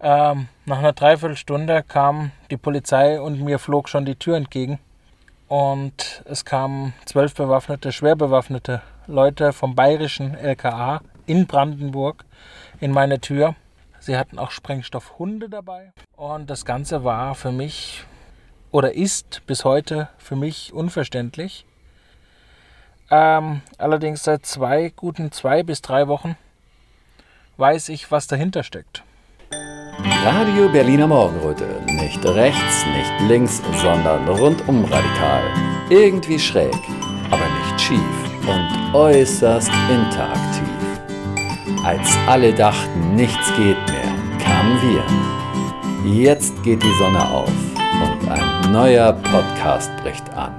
Nach einer Dreiviertelstunde kam die Polizei und mir flog schon die Tür entgegen. Und es kamen 12 bewaffnete, schwer bewaffnete Leute vom bayerischen LKA in Brandenburg in meine Tür. Sie hatten auch Sprengstoffhunde dabei. Und das Ganze war für mich, oder ist bis heute für mich unverständlich. Allerdings seit guten zwei bis drei Wochen weiß ich, was dahinter steckt. Radio Berliner Morgenröte. Nicht rechts, nicht links, sondern rundum radikal. Irgendwie schräg, aber nicht schief und äußerst interaktiv. Als alle dachten, nichts geht mehr, kamen wir. Jetzt geht die Sonne auf und ein neuer Podcast bricht an.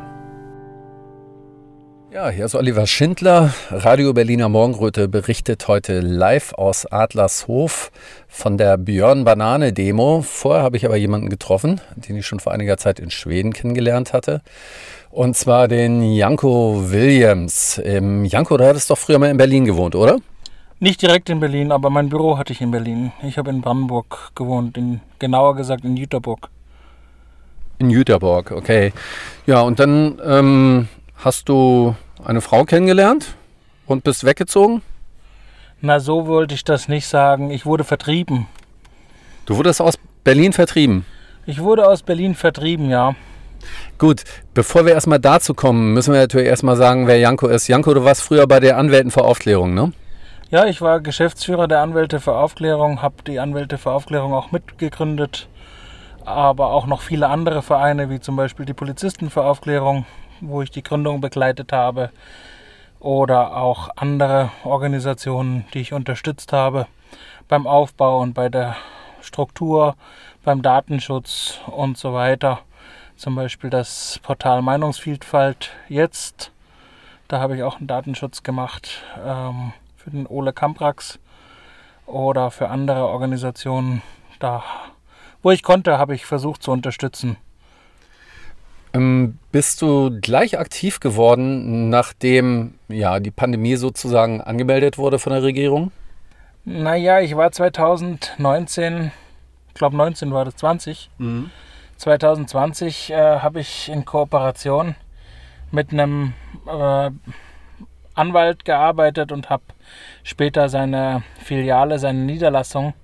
Ja, hier ist Oliver Schindler. Radio Berliner Morgenröte berichtet heute live aus Adlershof von der Björn-Banane-Demo. Vorher habe ich aber jemanden getroffen, den ich schon vor einiger Zeit in Schweden kennengelernt hatte. Und zwar den Janko Williams. Janko, du hattest doch früher mal in Berlin gewohnt, oder? Nicht direkt in Berlin, aber mein Büro hatte ich in Berlin. Ich habe in Brandenburg gewohnt, genauer gesagt in Jüterbog. In Jüterbog, okay. Ja, und dann hast du eine Frau kennengelernt und bist weggezogen? Na, so wollte ich das nicht sagen. Ich wurde vertrieben. Du wurdest aus Berlin vertrieben? Ich wurde aus Berlin vertrieben, ja. Gut, bevor wir erstmal dazu kommen, müssen wir natürlich erstmal sagen, wer Janko ist. Janko, du warst früher bei der Anwälten für Aufklärung, ne? Ja, ich war Geschäftsführer der Anwälte für Aufklärung, habe die Anwälte für Aufklärung auch mitgegründet, aber auch noch viele andere Vereine, wie zum Beispiel die Polizisten für Aufklärung, wo ich die Gründung begleitet habe, oder auch andere Organisationen, die ich unterstützt habe beim Aufbau und bei der Struktur, beim Datenschutz und so weiter. Zum Beispiel das Portal Meinungsvielfalt jetzt, da habe ich auch einen Datenschutz gemacht für den Ole Kamprax oder für andere Organisationen. Da, wo ich konnte, habe ich versucht zu unterstützen. Bist du gleich aktiv geworden, nachdem ja die Pandemie sozusagen angemeldet wurde von der Regierung? Naja, ich war 2020 habe ich in Kooperation mit einem Anwalt gearbeitet und habe später seine Filiale, seine Niederlassung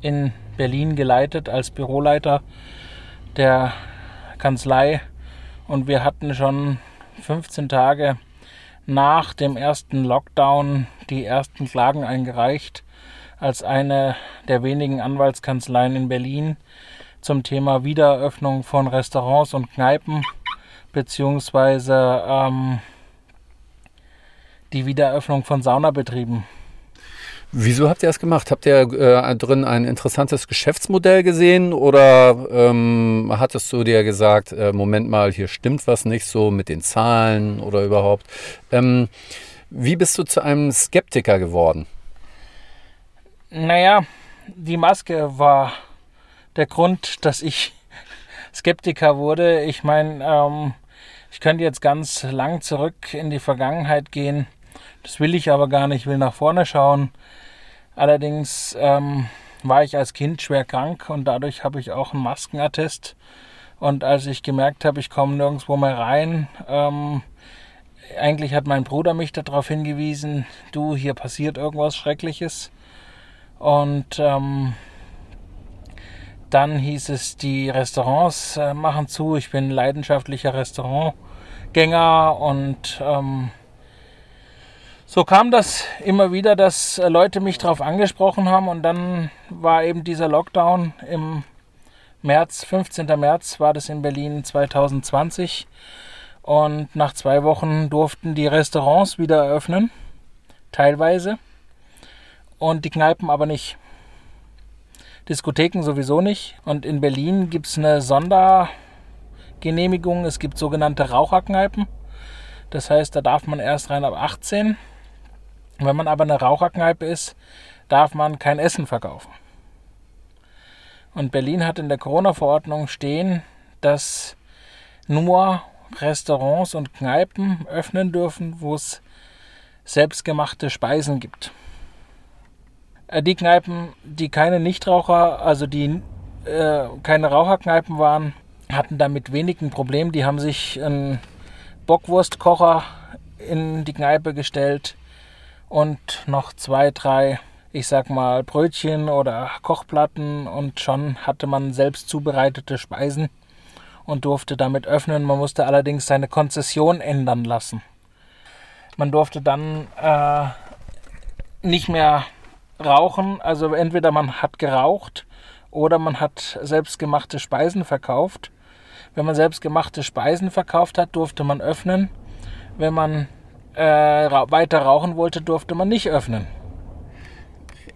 in Berlin geleitet als Büroleiter der Kanzlei, und wir hatten schon 15 Tage nach dem ersten Lockdown die ersten Klagen eingereicht als eine der wenigen Anwaltskanzleien in Berlin zum Thema Wiedereröffnung von Restaurants und Kneipen beziehungsweise die Wiedereröffnung von Saunabetrieben. Wieso habt ihr das gemacht? Habt ihr drin ein interessantes Geschäftsmodell gesehen, oder hattest du dir gesagt, Moment mal, hier stimmt was nicht so mit den Zahlen oder überhaupt? Wie bist du zu einem Skeptiker geworden? Naja, die Maske war der Grund, dass ich Skeptiker wurde. Ich meine, ich könnte jetzt ganz lang zurück in die Vergangenheit gehen. Das will ich aber gar nicht, ich will nach vorne schauen. Allerdings war ich als Kind schwer krank und dadurch habe ich auch einen Maskenattest. Und als ich gemerkt habe, ich komme nirgendwo mehr rein, eigentlich hat mein Bruder mich darauf hingewiesen, du, hier passiert irgendwas Schreckliches. Und dann hieß es, die Restaurants machen zu. Ich bin leidenschaftlicher Restaurantgänger und so kam das immer wieder, dass Leute mich darauf angesprochen haben, und dann war eben dieser Lockdown im März, 15. März war das in Berlin 2020, und nach 2 Wochen durften die Restaurants wieder eröffnen, teilweise, und die Kneipen aber nicht. Diskotheken sowieso nicht, und in Berlin gibt es eine Sondergenehmigung, es gibt sogenannte Raucherkneipen, das heißt, da darf man erst rein ab 18. Wenn man aber eine Raucherkneipe ist, darf man kein Essen verkaufen. Und Berlin hat in der Corona-Verordnung stehen, dass nur Restaurants und Kneipen öffnen dürfen, wo es selbstgemachte Speisen gibt. Die Kneipen, die keine Nichtraucher, also die keine Raucherkneipen waren, hatten damit wenigen Problem. Die haben sich einen Bockwurstkocher in die Kneipe gestellt und noch 2, 3, ich sag mal, Brötchen oder Kochplatten, und schon hatte man selbst zubereitete Speisen und durfte damit öffnen. Man musste allerdings seine Konzession ändern lassen. Man durfte dann nicht mehr rauchen, also entweder man hat geraucht oder man hat selbstgemachte Speisen verkauft. Wenn man selbstgemachte Speisen verkauft hat, durfte man öffnen. Wenn man weiter rauchen wollte, durfte man nicht öffnen.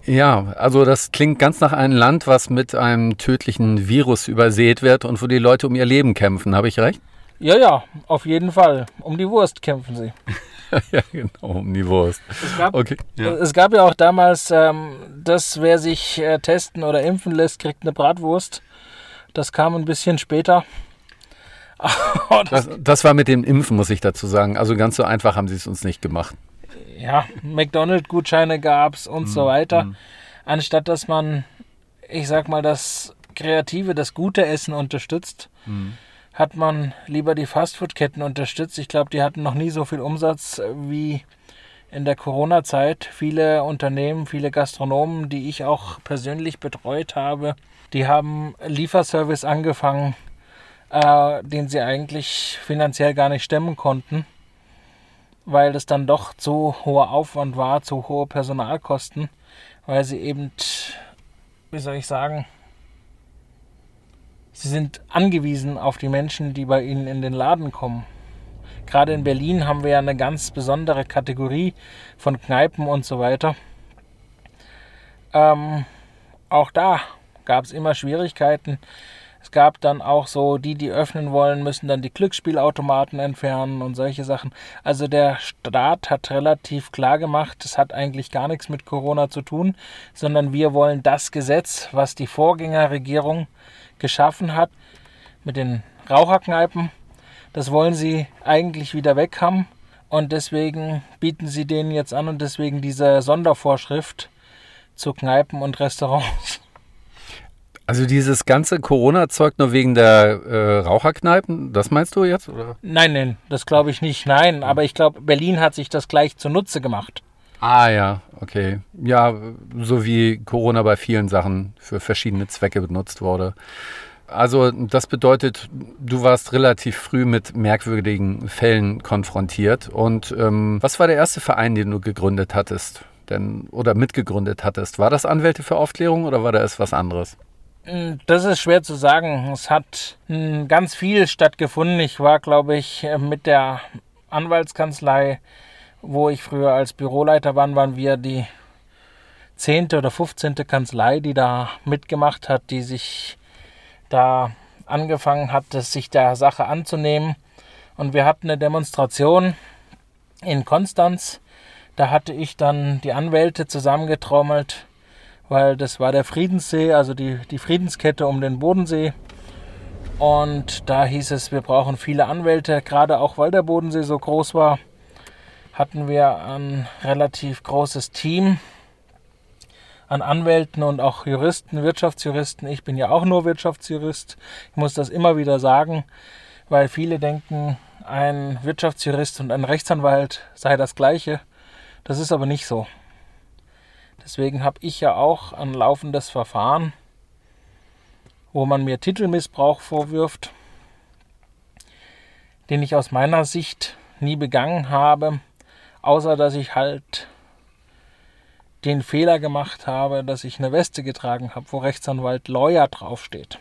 Ja, also das klingt ganz nach einem Land, was mit einem tödlichen Virus übersät wird und wo die Leute um ihr Leben kämpfen. Habe ich recht? Ja, ja, auf jeden Fall. Um die Wurst kämpfen sie. Ja, genau, um die Wurst. Es gab ja auch damals, dass wer sich testen oder impfen lässt, kriegt eine Bratwurst. Das kam ein bisschen später. Das war mit dem Impfen, muss ich dazu sagen. Also ganz so einfach haben sie es uns nicht gemacht. Ja, McDonald's-Gutscheine gab es und so weiter. Anstatt dass man, ich sag mal, das kreative, das gute Essen unterstützt, hat man lieber die Fastfood-Ketten unterstützt. Ich glaube, die hatten noch nie so viel Umsatz wie in der Corona-Zeit. Viele Unternehmen, viele Gastronomen, die ich auch persönlich betreut habe, die haben Lieferservice angefangen, den sie eigentlich finanziell gar nicht stemmen konnten, weil das dann doch zu hoher Aufwand war, zu hohe Personalkosten, weil sie eben, sie sind angewiesen auf die Menschen, die bei ihnen in den Laden kommen. Gerade in Berlin haben wir ja eine ganz besondere Kategorie von Kneipen und so weiter. Auch da gab es immer Schwierigkeiten. Es gab dann auch so, die öffnen wollen, müssen dann die Glücksspielautomaten entfernen und solche Sachen. Also der Staat hat relativ klar gemacht, das hat eigentlich gar nichts mit Corona zu tun, sondern wir wollen das Gesetz, was die Vorgängerregierung geschaffen hat, mit den Raucherkneipen, das wollen sie eigentlich wieder weg haben. Und deswegen bieten sie denen jetzt an und deswegen diese Sondervorschrift zu Kneipen und Restaurants. Also dieses ganze Corona-Zeug nur wegen der Raucherkneipen, das meinst du jetzt? Oder? Nein, das glaube ich nicht. Nein, aber ich glaube, Berlin hat sich das gleich zunutze gemacht. Ah ja, okay. Ja, so wie Corona bei vielen Sachen für verschiedene Zwecke benutzt wurde. Also das bedeutet, du warst relativ früh mit merkwürdigen Fällen konfrontiert. Und was war der erste Verein, den du gegründet hattest oder mitgegründet hattest? War das Anwälte für Aufklärung oder war das was anderes? Das ist schwer zu sagen. Es hat ganz viel stattgefunden. Ich war, glaube ich, mit der Anwaltskanzlei, wo ich früher als Büroleiter war, waren wir die 10. oder 15. Kanzlei, die da mitgemacht hat, die sich da angefangen hat, sich der Sache anzunehmen. Und wir hatten eine Demonstration in Konstanz. Da hatte ich dann die Anwälte zusammengetrommelt, weil das war der Friedenssee, also die Friedenskette um den Bodensee. Und da hieß es, wir brauchen viele Anwälte. Gerade auch, weil der Bodensee so groß war, hatten wir ein relativ großes Team an Anwälten und auch Juristen, Wirtschaftsjuristen. Ich bin ja auch nur Wirtschaftsjurist. Ich muss das immer wieder sagen, weil viele denken, ein Wirtschaftsjurist und ein Rechtsanwalt sei das Gleiche. Das ist aber nicht so. Deswegen habe ich ja auch ein laufendes Verfahren, wo man mir Titelmissbrauch vorwirft, den ich aus meiner Sicht nie begangen habe, außer dass ich halt den Fehler gemacht habe, dass ich eine Weste getragen habe, wo Rechtsanwalt Lawyer draufsteht.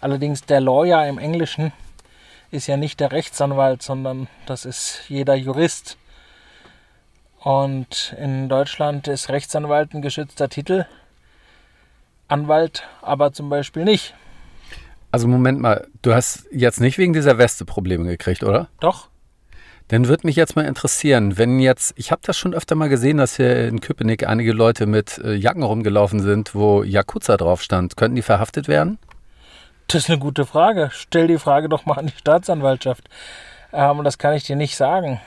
Allerdings der Lawyer im Englischen ist ja nicht der Rechtsanwalt, sondern das ist jeder Jurist. Und in Deutschland ist Rechtsanwalt ein geschützter Titel, Anwalt aber zum Beispiel nicht. Also Moment mal, du hast jetzt nicht wegen dieser Weste Probleme gekriegt, oder? Doch. Dann würde mich jetzt mal interessieren, ich habe das schon öfter mal gesehen, dass hier in Köpenick einige Leute mit Jacken rumgelaufen sind, wo Yakuza drauf stand. Könnten die verhaftet werden? Das ist eine gute Frage. Stell die Frage doch mal an die Staatsanwaltschaft. Das kann ich dir nicht sagen.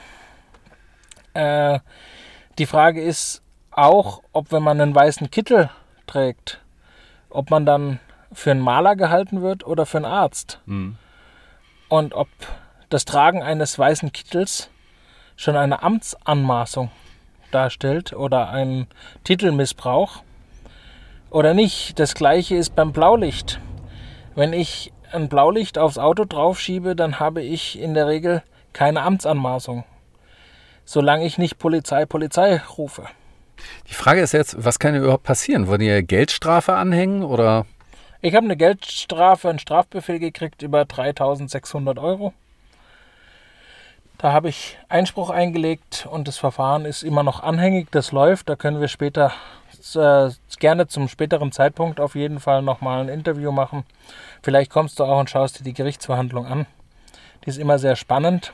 Die Frage ist, auch, ob wenn man einen weißen Kittel trägt, ob man dann für einen Maler gehalten wird oder für einen Arzt. Mhm. Und ob das Tragen eines weißen Kittels schon eine Amtsanmaßung darstellt oder einen Titelmissbrauch oder nicht. Das Gleiche ist beim Blaulicht. Wenn ich ein Blaulicht aufs Auto draufschiebe, dann habe ich in der Regel keine Amtsanmaßung, solange ich nicht Polizei rufe. Die Frage ist jetzt, was kann überhaupt passieren? Wollen ihr Geldstrafe anhängen oder? Ich habe eine Geldstrafe, einen Strafbefehl gekriegt über 3.600 Euro. Da habe ich Einspruch eingelegt und das Verfahren ist immer noch anhängig, das läuft. Da können wir später, gerne zum späteren Zeitpunkt auf jeden Fall nochmal ein Interview machen. Vielleicht kommst du auch und schaust dir die Gerichtsverhandlung an. Die ist immer sehr spannend.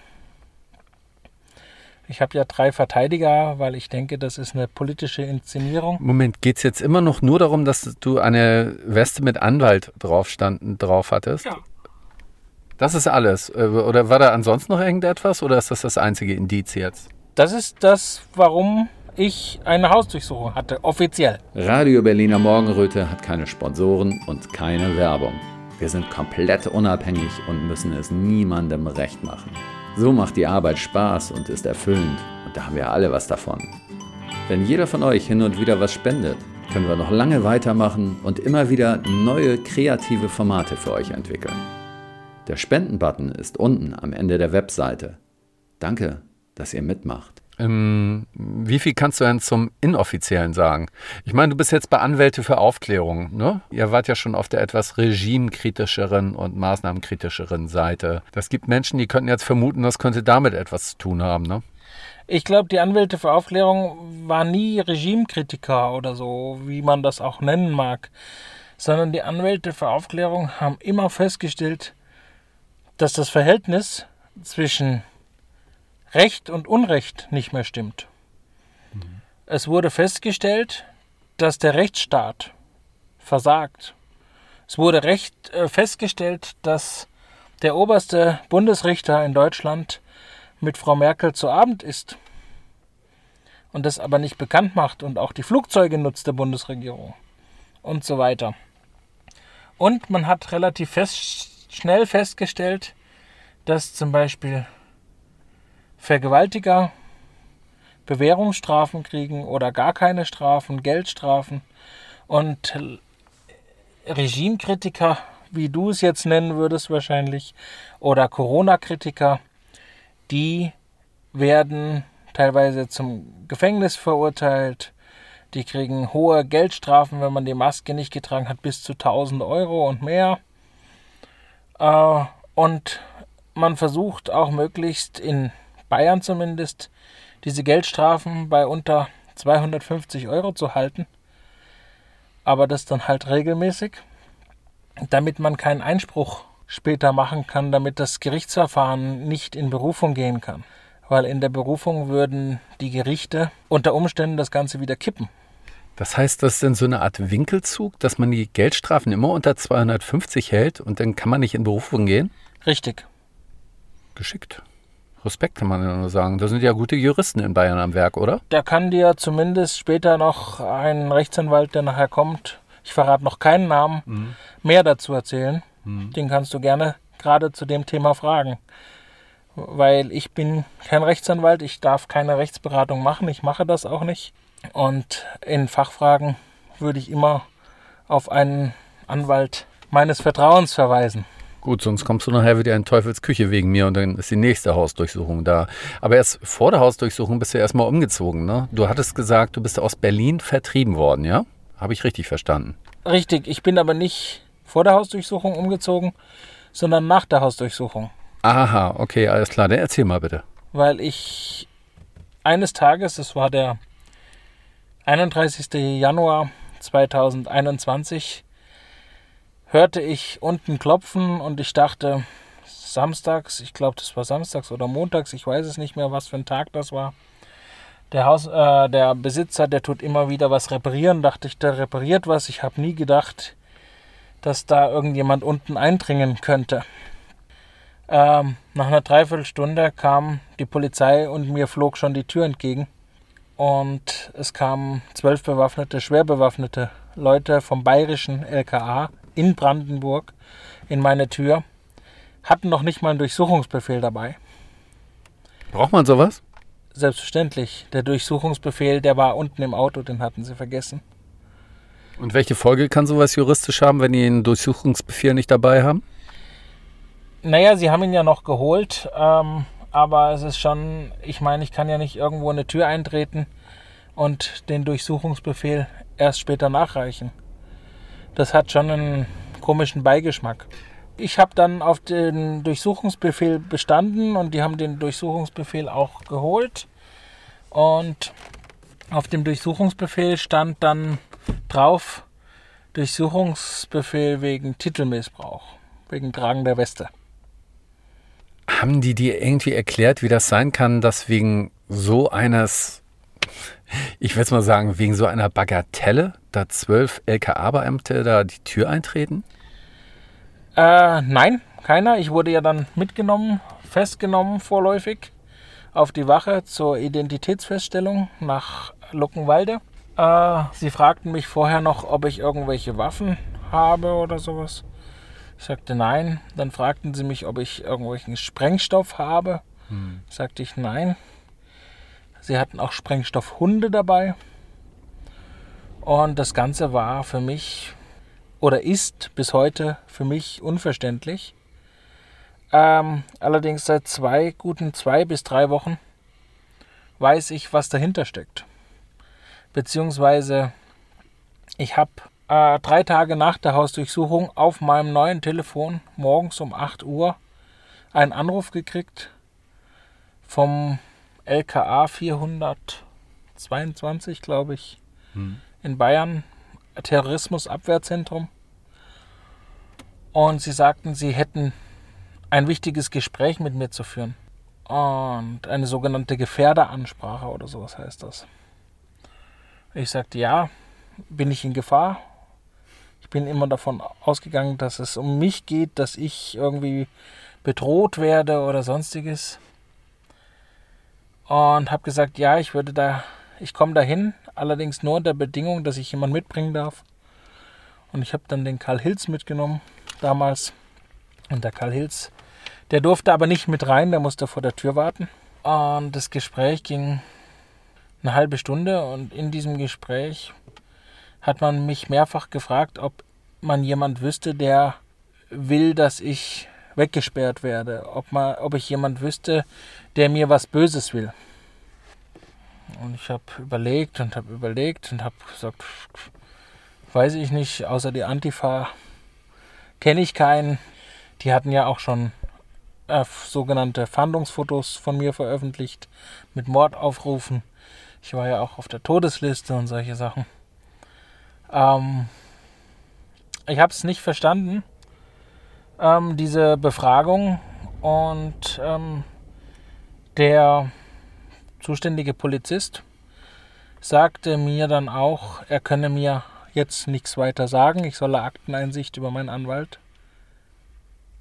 Ich habe ja 3 Verteidiger, weil ich denke, das ist eine politische Inszenierung. Moment, geht es jetzt immer noch nur darum, dass du eine Weste mit Anwalt drauf hattest? Ja. Das ist alles. Oder war da ansonsten noch irgendetwas? Oder ist das das einzige Indiz jetzt? Das ist das, warum ich eine Hausdurchsuchung hatte, offiziell. Radio Berliner Morgenröte hat keine Sponsoren und keine Werbung. Wir sind komplett unabhängig und müssen es niemandem recht machen. So macht die Arbeit Spaß und ist erfüllend. Und da haben wir alle was davon. Wenn jeder von euch hin und wieder was spendet, können wir noch lange weitermachen und immer wieder neue kreative Formate für euch entwickeln. Der Spenden-Button ist unten am Ende der Webseite. Danke, dass ihr mitmacht. Wie viel kannst du denn zum Inoffiziellen sagen? Ich meine, du bist jetzt bei Anwälte für Aufklärung, ne? Ihr wart ja schon auf der etwas regimekritischeren und maßnahmenkritischeren Seite. Das gibt Menschen, die könnten jetzt vermuten, das könnte damit etwas zu tun haben, ne? Ich glaube, die Anwälte für Aufklärung waren nie Regimekritiker oder so, wie man das auch nennen mag. Sondern die Anwälte für Aufklärung haben immer festgestellt, dass das Verhältnis zwischen Recht und Unrecht nicht mehr stimmt. Mhm. Es wurde festgestellt, dass der Rechtsstaat versagt. Es wurde festgestellt, dass der oberste Bundesrichter in Deutschland mit Frau Merkel zu Abend ist und das aber nicht bekannt macht und auch die Flugzeuge nutzt der Bundesregierung und so weiter. Und man hat relativ schnell festgestellt, dass zum Beispiel Vergewaltiger Bewährungsstrafen kriegen oder gar keine Strafen, Geldstrafen. Und Regimekritiker, wie du es jetzt nennen würdest wahrscheinlich, oder Corona-Kritiker, die werden teilweise zum Gefängnis verurteilt. Die kriegen hohe Geldstrafen, wenn man die Maske nicht getragen hat, bis zu 1.000 Euro und mehr. Und man versucht auch möglichst in Bayern zumindest, diese Geldstrafen bei unter 250 Euro zu halten, aber das dann halt regelmäßig, damit man keinen Einspruch später machen kann, damit das Gerichtsverfahren nicht in Berufung gehen kann, weil in der Berufung würden die Gerichte unter Umständen das Ganze wieder kippen. Das heißt, das ist dann so eine Art Winkelzug, dass man die Geldstrafen immer unter 250 hält und dann kann man nicht in Berufung gehen? Richtig. Geschickt. Respekt kann man ja nur sagen. Da sind ja gute Juristen in Bayern am Werk, oder? Da kann dir zumindest später noch ein Rechtsanwalt, der nachher kommt, ich verrate noch keinen Namen, mehr dazu erzählen. Mhm. Den kannst du gerne gerade zu dem Thema fragen. Weil ich bin kein Rechtsanwalt, ich darf keine Rechtsberatung machen, ich mache das auch nicht. Und in Fachfragen würde ich immer auf einen Anwalt meines Vertrauens verweisen. Gut, sonst kommst du nachher wieder in Teufelsküche wegen mir und dann ist die nächste Hausdurchsuchung da. Aber erst vor der Hausdurchsuchung bist du erstmal umgezogen, ne? Du hattest gesagt, du bist aus Berlin vertrieben worden, ja? Habe ich richtig verstanden? Richtig, ich bin aber nicht vor der Hausdurchsuchung umgezogen, sondern nach der Hausdurchsuchung. Aha, okay, alles klar. Dann erzähl mal bitte. Weil ich eines Tages, das war der 31. Januar 2021, hörte ich unten klopfen und ich dachte, samstags, ich glaube das war samstags oder montags, ich weiß es nicht mehr, was für ein Tag das war. Der Besitzer, der tut immer wieder was reparieren, dachte ich, der repariert was. Ich habe nie gedacht, dass da irgendjemand unten eindringen könnte. Nach einer Dreiviertelstunde kam die Polizei und mir flog schon die Tür entgegen. Und es kamen 12 bewaffnete, schwer bewaffnete Leute vom bayerischen LKA in Brandenburg in meine Tür. Hatten noch nicht mal einen Durchsuchungsbefehl dabei. Braucht man sowas? Selbstverständlich. Der Durchsuchungsbefehl, der war unten im Auto, den hatten sie vergessen. Und welche Folge kann sowas juristisch haben, wenn die einen Durchsuchungsbefehl nicht dabei haben? Naja, sie haben ihn ja noch geholt, aber es ist schon, ich meine, ich kann ja nicht irgendwo eine Tür eintreten und den Durchsuchungsbefehl erst später nachreichen. Das hat schon einen komischen Beigeschmack. Ich habe dann auf den Durchsuchungsbefehl bestanden und die haben den Durchsuchungsbefehl auch geholt. Und auf dem Durchsuchungsbefehl stand dann drauf, Durchsuchungsbefehl wegen Titelmissbrauch, wegen Tragen der Weste. Haben die dir irgendwie erklärt, wie das sein kann, dass wegen so eines, ich würde es mal sagen, wegen so einer Bagatelle, da 12 LKA-Beamte da die Tür eintreten? Nein, keiner. Ich wurde ja dann mitgenommen, festgenommen vorläufig auf die Wache zur Identitätsfeststellung nach Luckenwalde. Sie fragten mich vorher noch, ob ich irgendwelche Waffen habe oder sowas. Ich sagte nein. Dann fragten sie mich, ob ich irgendwelchen Sprengstoff habe. Sagte ich nein. Sie hatten auch Sprengstoffhunde dabei. Und das Ganze war für mich, oder ist bis heute für mich unverständlich. Allerdings seit guten 2 bis 3 Wochen weiß ich, was dahinter steckt. Beziehungsweise ich habe 3 Tage nach der Hausdurchsuchung auf meinem neuen Telefon morgens um 8 Uhr einen Anruf gekriegt vom LKA 422, glaube ich, in Bayern, Terrorismusabwehrzentrum. Und sie sagten, sie hätten ein wichtiges Gespräch mit mir zu führen. Und eine sogenannte Gefährderansprache oder sowas heißt das. Ich sagte, ja, bin ich in Gefahr? Ich bin immer davon ausgegangen, dass es um mich geht, dass ich irgendwie bedroht werde oder sonstiges. Und habe gesagt, ja, ich komme dahin, allerdings nur unter Bedingung, dass ich jemanden mitbringen darf. Und ich habe dann den Karl Hilz mitgenommen, damals. Und der Karl Hilz, der durfte aber nicht mit rein, der musste vor der Tür warten. Und das Gespräch ging eine halbe Stunde und in diesem Gespräch hat man mich mehrfach gefragt, ob man jemand wüsste, der will, dass ich weggesperrt werde, ob ich jemand wüsste, der mir was Böses will. Und ich habe überlegt und habe gesagt, weiß ich nicht, außer die Antifa kenne ich keinen. Die hatten ja auch schon sogenannte Fahndungsfotos von mir veröffentlicht mit Mordaufrufen. Ich war ja auch auf der Todesliste und solche Sachen. Ich habe es nicht verstanden, diese Befragung. Und der zuständige Polizist sagte mir dann auch, er könne mir jetzt nichts weiter sagen. Ich solle Akteneinsicht über meinen Anwalt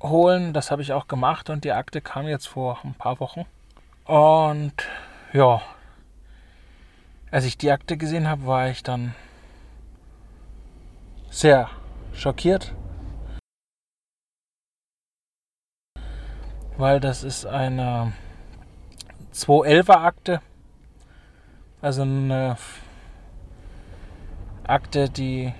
holen. Das habe ich auch gemacht und die Akte kam jetzt vor ein paar Wochen. Und ja, als ich die Akte gesehen habe, war ich dann sehr schockiert, weil das ist eine 211er Akte, also eine Akte, die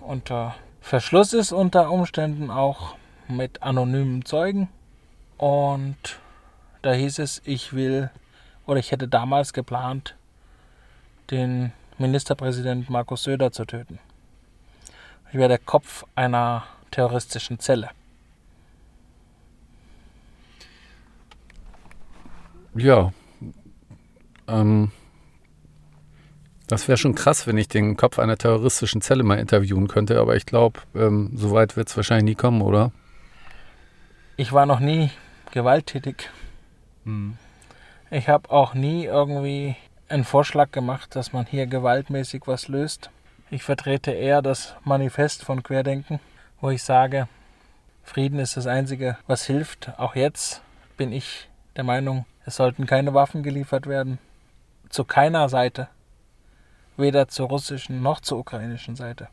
unter Verschluss ist, unter Umständen auch mit anonymen Zeugen. Und da hieß es, ich hätte damals geplant, den Ministerpräsidenten Markus Söder zu töten. Ich wäre der Kopf einer terroristischen Zelle. Ja, das wäre schon krass, wenn ich den Kopf einer terroristischen Zelle mal interviewen könnte, aber ich glaube, so weit wird es wahrscheinlich nie kommen, oder? Ich war noch nie gewalttätig. Ich habe auch nie irgendwie einen Vorschlag gemacht, dass man hier gewaltmäßig was löst. Ich vertrete eher das Manifest von Querdenken, wo ich sage, Frieden ist das Einzige, was hilft. Auch jetzt bin ich der Meinung, es sollten keine Waffen geliefert werden. zu keiner Seite. Weder zur russischen noch zur ukrainischen Seite.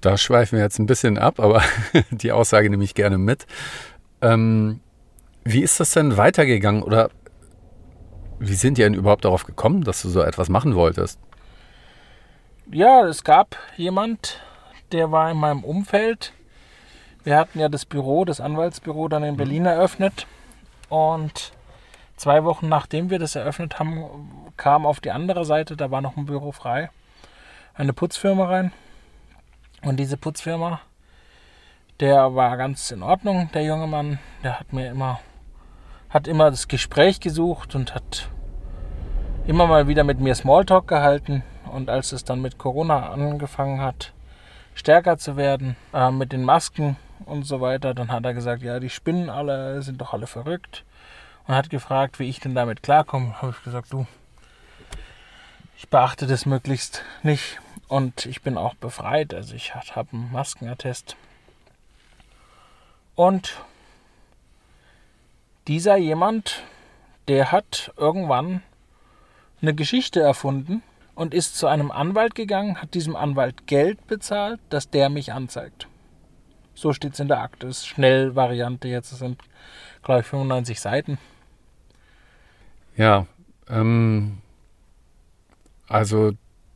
Da schweifen wir jetzt ein bisschen ab, aber die Aussage nehme ich gerne mit. Wie ist das denn weitergegangen oder wie sind die denn überhaupt darauf gekommen, dass du so etwas machen wolltest? Ja, es gab jemand, der war in meinem Umfeld. Wir hatten ja das Büro, das Anwaltsbüro dann in Berlin eröffnet und 2 Wochen nachdem wir das eröffnet haben, kam auf die andere Seite, da war noch ein Büro frei, eine Putzfirma rein. Und diese Putzfirma, der war ganz in Ordnung, der junge Mann, der hat immer das Gespräch gesucht und hat immer mal wieder mit mir Smalltalk gehalten. Und als es dann mit Corona angefangen hat, stärker zu werden, mit den Masken und so weiter, dann hat er gesagt, ja, die spinnen alle, sind doch alle verrückt. Und hat gefragt, wie ich denn damit klarkomme. Habe ich gesagt, du, ich beachte das möglichst nicht. Und ich bin auch befreit, also ich habe einen Maskenattest. Und dieser jemand, der hat irgendwann eine Geschichte erfunden und ist zu einem Anwalt gegangen, hat diesem Anwalt Geld bezahlt, dass der mich anzeigt. So steht es in der Akte, das ist Schnellvariante, jetzt sind glaube ich 95 Seiten. Ja, also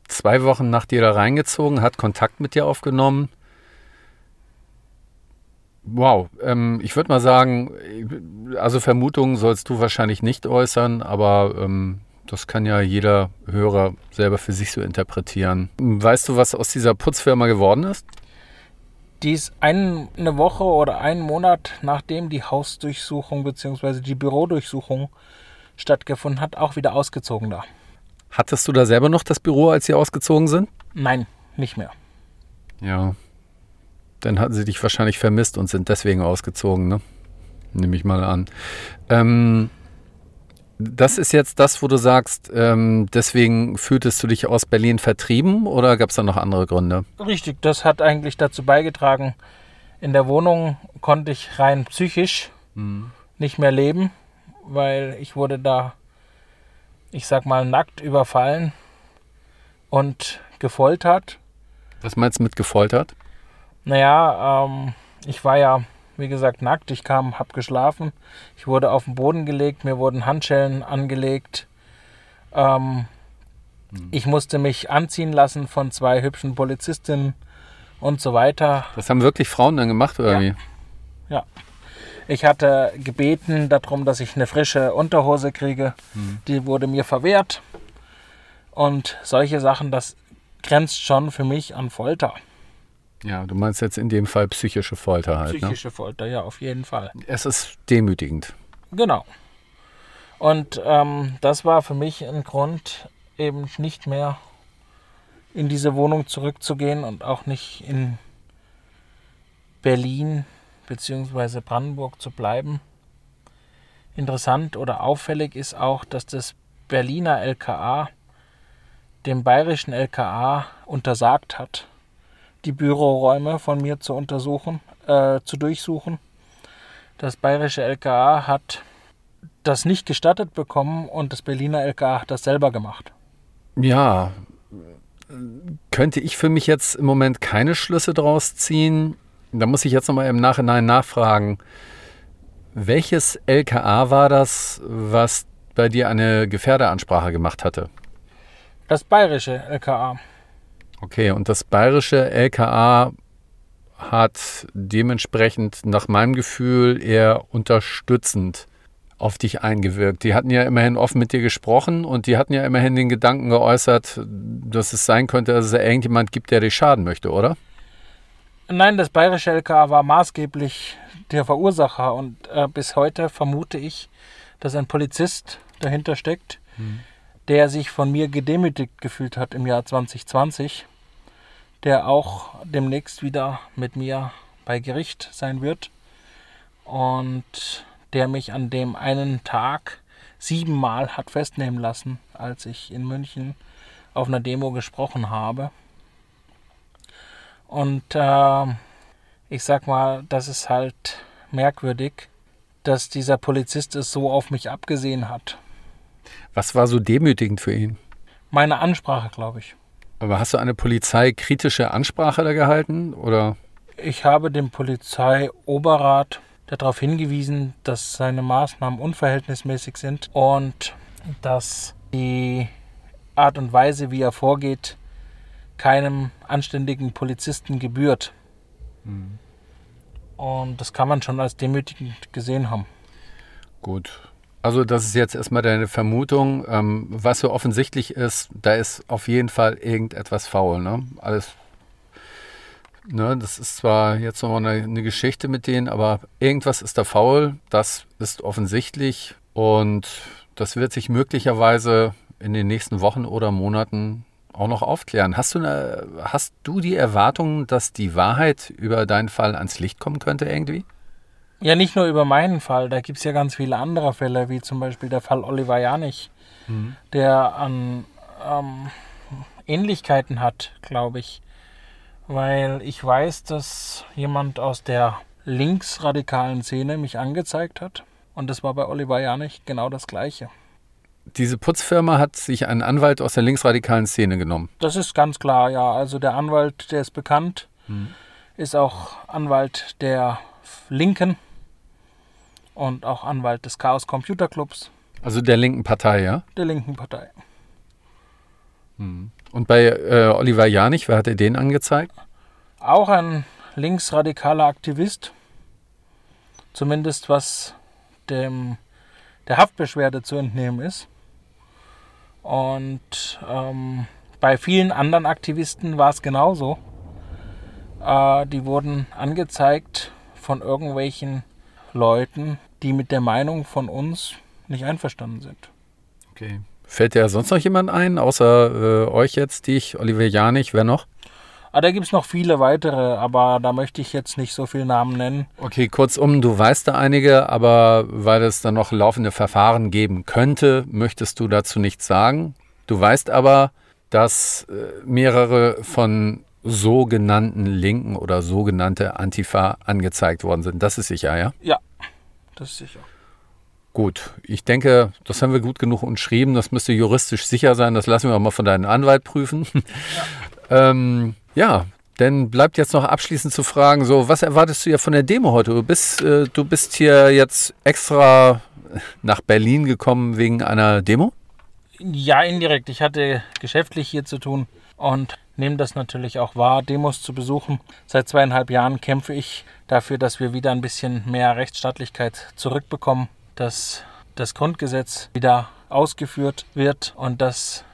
2 Wochen nach dir da reingezogen, hat Kontakt mit dir aufgenommen. Wow, ich würde mal sagen, also Vermutungen sollst du wahrscheinlich nicht äußern, aber das kann ja jeder Hörer selber für sich so interpretieren. Weißt du, was aus dieser Putzfirma geworden ist? Die ist eine Woche oder einen Monat, nachdem die Hausdurchsuchung bzw. die Bürodurchsuchung stattgefunden hat, auch wieder ausgezogen da. Hattest du da selber noch das Büro, als sie ausgezogen sind? Nein, nicht mehr. Ja, dann hatten sie dich wahrscheinlich vermisst und sind deswegen ausgezogen, ne? Nehme ich mal an. Das ist jetzt das, wo du sagst, deswegen fühltest du dich aus Berlin vertrieben oder gab es da noch andere Gründe? Richtig, das hat eigentlich dazu beigetragen. In der Wohnung konnte ich rein psychisch nicht mehr leben, weil ich wurde da... ich sag mal, nackt überfallen und gefoltert. Was meinst du mit gefoltert? Naja, ich war ja, wie gesagt, nackt. Ich kam, hab geschlafen. Ich wurde auf den Boden gelegt. Mir wurden Handschellen angelegt. Ich musste mich anziehen lassen von 2 hübschen Polizistinnen und so weiter. Das haben wirklich Frauen dann gemacht, oder wie? Ja. Ich hatte gebeten darum, dass ich eine frische Unterhose kriege. Die wurde mir verwehrt. Und solche Sachen, das grenzt schon für mich an Folter. Ja, du meinst jetzt in dem Fall psychische Folter halt, psychische, ne? Folter, ja, auf jeden Fall. Es ist demütigend. Genau. Und das war für mich ein Grund, eben nicht mehr in diese Wohnung zurückzugehen und auch nicht in Berlin beziehungsweise Brandenburg zu bleiben. Interessant oder auffällig ist auch, dass das Berliner LKA dem bayerischen LKA untersagt hat, die Büroräume von mir zu untersuchen, zu durchsuchen. Das bayerische LKA hat das nicht gestattet bekommen und das Berliner LKA hat das selber gemacht. Ja, könnte ich für mich jetzt im Moment keine Schlüsse draus ziehen. Da muss ich jetzt nochmal im Nachhinein nachfragen, welches LKA war das, was bei dir eine Gefährderansprache gemacht hatte? Das bayerische LKA. Okay, und das bayerische LKA hat dementsprechend nach meinem Gefühl eher unterstützend auf dich eingewirkt. Die hatten ja immerhin offen mit dir gesprochen und die hatten ja immerhin den Gedanken geäußert, dass es sein könnte, dass es irgendjemand gibt, der dir schaden möchte, oder? Nein, das bayerische LKA war maßgeblich der Verursacher und bis heute vermute ich, dass ein Polizist dahinter steckt, der sich von mir gedemütigt gefühlt hat im Jahr 2020, der auch demnächst wieder mit mir bei Gericht sein wird und der mich an dem einen Tag 7-mal hat festnehmen lassen, als ich in München auf einer Demo gesprochen habe. Und ich sag mal, das ist halt merkwürdig, dass dieser Polizist es so auf mich abgesehen hat. Was war so demütigend für ihn? Meine Ansprache, glaube ich. Aber hast du eine polizeikritische Ansprache da gehalten, oder? Ich habe dem Polizeioberrat darauf hingewiesen, dass seine Maßnahmen unverhältnismäßig sind und dass die Art und Weise, wie er vorgeht, keinem anständigen Polizisten gebührt. Mhm. Und das kann man schon als demütigend gesehen haben. Gut. Also das ist jetzt erstmal deine Vermutung. Was so offensichtlich ist, da ist auf jeden Fall irgendetwas faul. Ne? Alles, ne? Das ist zwar jetzt nochmal eine Geschichte mit denen, aber irgendwas ist da faul. Das ist offensichtlich und das wird sich möglicherweise in den nächsten Wochen oder Monaten auch noch aufklären. Hast du die Erwartung, dass die Wahrheit über deinen Fall ans Licht kommen könnte irgendwie? Ja, nicht nur über meinen Fall, da gibt es ja ganz viele andere Fälle, wie zum Beispiel der Fall Oliver Janich, der an Ähnlichkeiten hat, glaube ich. Weil ich weiß, dass jemand aus der linksradikalen Szene mich angezeigt hat und das war bei Oliver Janich genau das Gleiche. Diese Putzfirma hat sich einen Anwalt aus der linksradikalen Szene genommen? Das ist ganz klar, ja. Also der Anwalt, der ist bekannt, ist auch Anwalt der Linken und auch Anwalt des Chaos-Computer-Clubs. Also der linken Partei, ja? Der linken Partei. Und bei Oliver Janich, wer hat er den angezeigt? Auch ein linksradikaler Aktivist. Zumindest was der Haftbeschwerde zu entnehmen ist. Und bei vielen anderen Aktivisten war es genauso. Die wurden angezeigt von irgendwelchen Leuten, die mit der Meinung von uns nicht einverstanden sind. Okay. Fällt dir sonst noch jemand ein, außer euch jetzt, dich, Oliver Janich, wer noch? Ah, da gibt es noch viele weitere, aber da möchte ich jetzt nicht so viele Namen nennen. Okay, kurzum, du weißt da einige, aber weil es dann noch laufende Verfahren geben könnte, möchtest du dazu nichts sagen. Du weißt aber, dass mehrere von sogenannten Linken oder sogenannte Antifa angezeigt worden sind. Das ist sicher, ja? Ja, das ist sicher. Gut, ich denke, das haben wir gut genug umschrieben. Das müsste juristisch sicher sein. Das lassen wir auch mal von deinem Anwalt prüfen. Ja. Ja, dann bleibt jetzt noch abschließend zu fragen, so, was erwartest du ja von der Demo heute? Du bist hier jetzt extra nach Berlin gekommen wegen einer Demo? Ja, indirekt. Ich hatte geschäftlich hier zu tun und nehme das natürlich auch wahr, Demos zu besuchen. Seit 2,5 Jahren kämpfe ich dafür, dass wir wieder ein bisschen mehr Rechtsstaatlichkeit zurückbekommen, dass das Grundgesetz wieder ausgeführt wird und dass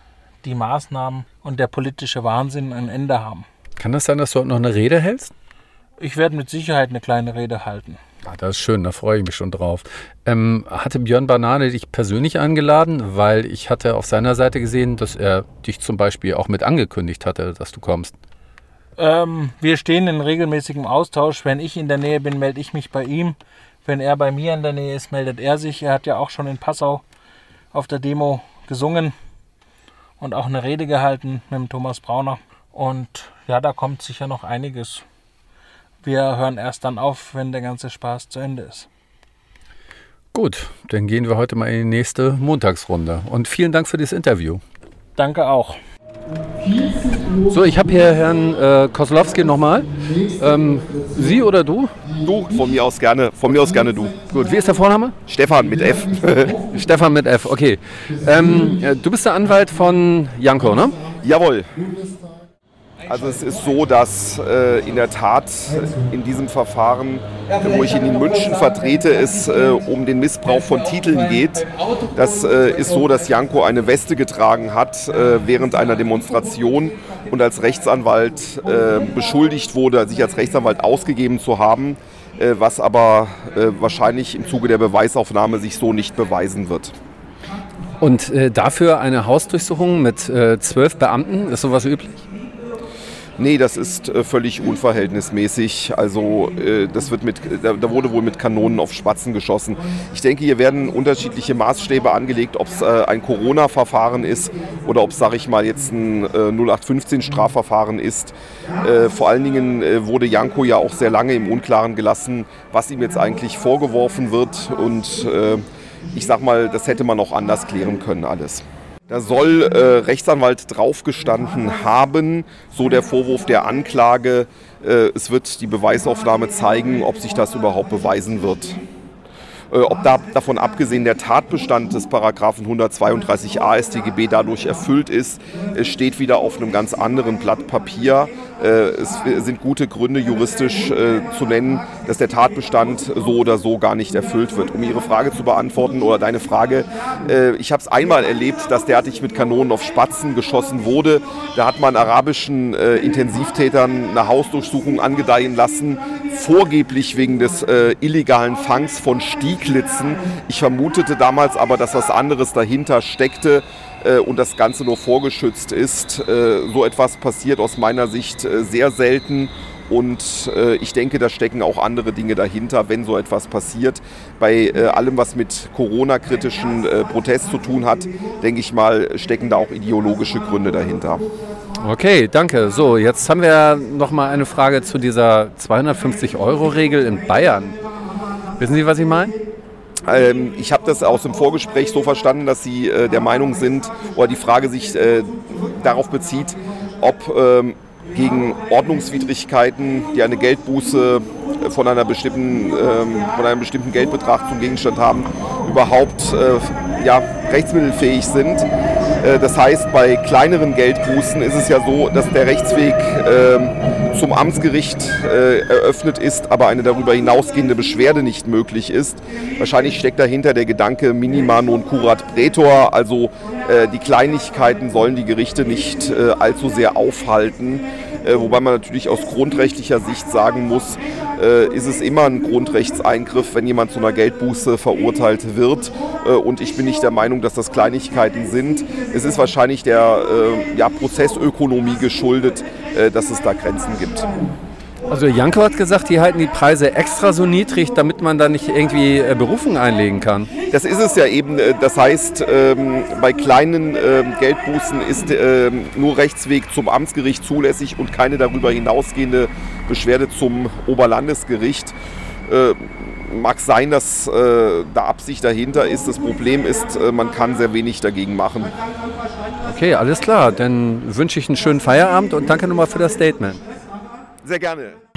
die Maßnahmen und der politische Wahnsinn ein Ende haben. Kann das sein, dass du heute noch eine Rede hältst? Ich werde mit Sicherheit eine kleine Rede halten. Ah, das ist schön, da freue ich mich schon drauf. Hatte Björn-Banane dich persönlich eingeladen, weil ich hatte auf seiner Seite gesehen, dass er dich zum Beispiel auch mit angekündigt hatte, dass du kommst. Wir stehen in regelmäßigem Austausch. Wenn ich in der Nähe bin, melde ich mich bei ihm. Wenn er bei mir in der Nähe ist, meldet er sich. Er hat ja auch schon in Passau auf der Demo gesungen und auch eine Rede gehalten mit dem Thomas Brauner. Und ja, da kommt sicher noch einiges. Wir hören erst dann auf, wenn der ganze Spaß zu Ende ist. Gut, dann gehen wir heute mal in die nächste Montagsrunde. Und vielen Dank für das Interview. Danke auch. So, ich habe hier Herrn Koslowski nochmal. Sie oder du? Du, von mir aus gerne du. Gut, wie ist der Vorname? Stefan mit F. Stefan mit F, okay. Du bist der Anwalt von Janko, ne? Jawohl. Also es ist so, dass in der Tat in diesem Verfahren, wo ich ihn in München vertrete, es um den Missbrauch von Titeln geht. Das ist so, dass Janko eine Weste getragen hat während einer Demonstration und als Rechtsanwalt beschuldigt wurde, sich als Rechtsanwalt ausgegeben zu haben, was aber wahrscheinlich im Zuge der Beweisaufnahme sich so nicht beweisen wird. Und dafür eine Hausdurchsuchung mit 12 Beamten, ist sowas üblich? Nee, das ist völlig unverhältnismäßig. Also das wird da wurde wohl mit Kanonen auf Spatzen geschossen. Ich denke, hier werden unterschiedliche Maßstäbe angelegt, ob es ein Corona-Verfahren ist oder ob es, sage ich mal, jetzt ein 0815-Strafverfahren ist. Vor allen Dingen wurde Janko ja auch sehr lange im Unklaren gelassen, was ihm jetzt eigentlich vorgeworfen wird und ich sag mal, das hätte man auch anders klären können alles. Da soll Rechtsanwalt draufgestanden haben, so der Vorwurf der Anklage, es wird die Beweisaufnahme zeigen, ob sich das überhaupt beweisen wird. Ob davon abgesehen der Tatbestand des Paragraphen 132a StGB dadurch erfüllt ist, steht wieder auf einem ganz anderen Blatt Papier. Es sind gute Gründe juristisch zu nennen, dass der Tatbestand so oder so gar nicht erfüllt wird. Um Ihre Frage zu beantworten oder deine Frage, ich habe es einmal erlebt, dass derartig mit Kanonen auf Spatzen geschossen wurde. Da hat man arabischen Intensivtätern eine Hausdurchsuchung angedeihen lassen, vorgeblich wegen des illegalen Fangs von Stieglitzen. Ich vermutete damals aber, dass was anderes dahinter steckte und das Ganze nur vorgeschützt ist. So etwas passiert aus meiner Sicht sehr selten und ich denke, da stecken auch andere Dinge dahinter, wenn so etwas passiert. Bei allem, was mit Corona-kritischen Protest zu tun hat, denke ich mal, stecken da auch ideologische Gründe dahinter. Okay, danke. So, jetzt haben wir noch mal eine Frage zu dieser 250-Euro-Regel in Bayern. Wissen Sie, was ich meine? Ich habe das aus dem Vorgespräch so verstanden, dass Sie der Meinung sind, oder die Frage sich darauf bezieht, ob gegen Ordnungswidrigkeiten, die eine Geldbuße von einem bestimmten Geldbetrag zum Gegenstand haben, überhaupt rechtsmittelfähig sind. Das heißt, bei kleineren Geldbußen ist es ja so, dass der Rechtsweg zum Amtsgericht eröffnet ist, aber eine darüber hinausgehende Beschwerde nicht möglich ist. Wahrscheinlich steckt dahinter der Gedanke minima non curat praetor, also die Kleinigkeiten sollen die Gerichte nicht allzu sehr aufhalten. Wobei man natürlich aus grundrechtlicher Sicht sagen muss, ist es immer ein Grundrechtseingriff, wenn jemand zu einer Geldbuße verurteilt wird. Und ich bin nicht der Meinung, dass das Kleinigkeiten sind. Es ist wahrscheinlich der Prozessökonomie geschuldet, dass es da Grenzen gibt. Also Janko hat gesagt, die halten die Preise extra so niedrig, damit man da nicht irgendwie Berufung einlegen kann. Das ist es ja eben. Das heißt, bei kleinen Geldbußen ist nur Rechtsweg zum Amtsgericht zulässig und keine darüber hinausgehende Beschwerde zum Oberlandesgericht. Mag sein, dass da Absicht dahinter ist. Das Problem ist, man kann sehr wenig dagegen machen. Okay, alles klar. Dann wünsche ich einen schönen Feierabend und danke nochmal für das Statement. Sehr gerne.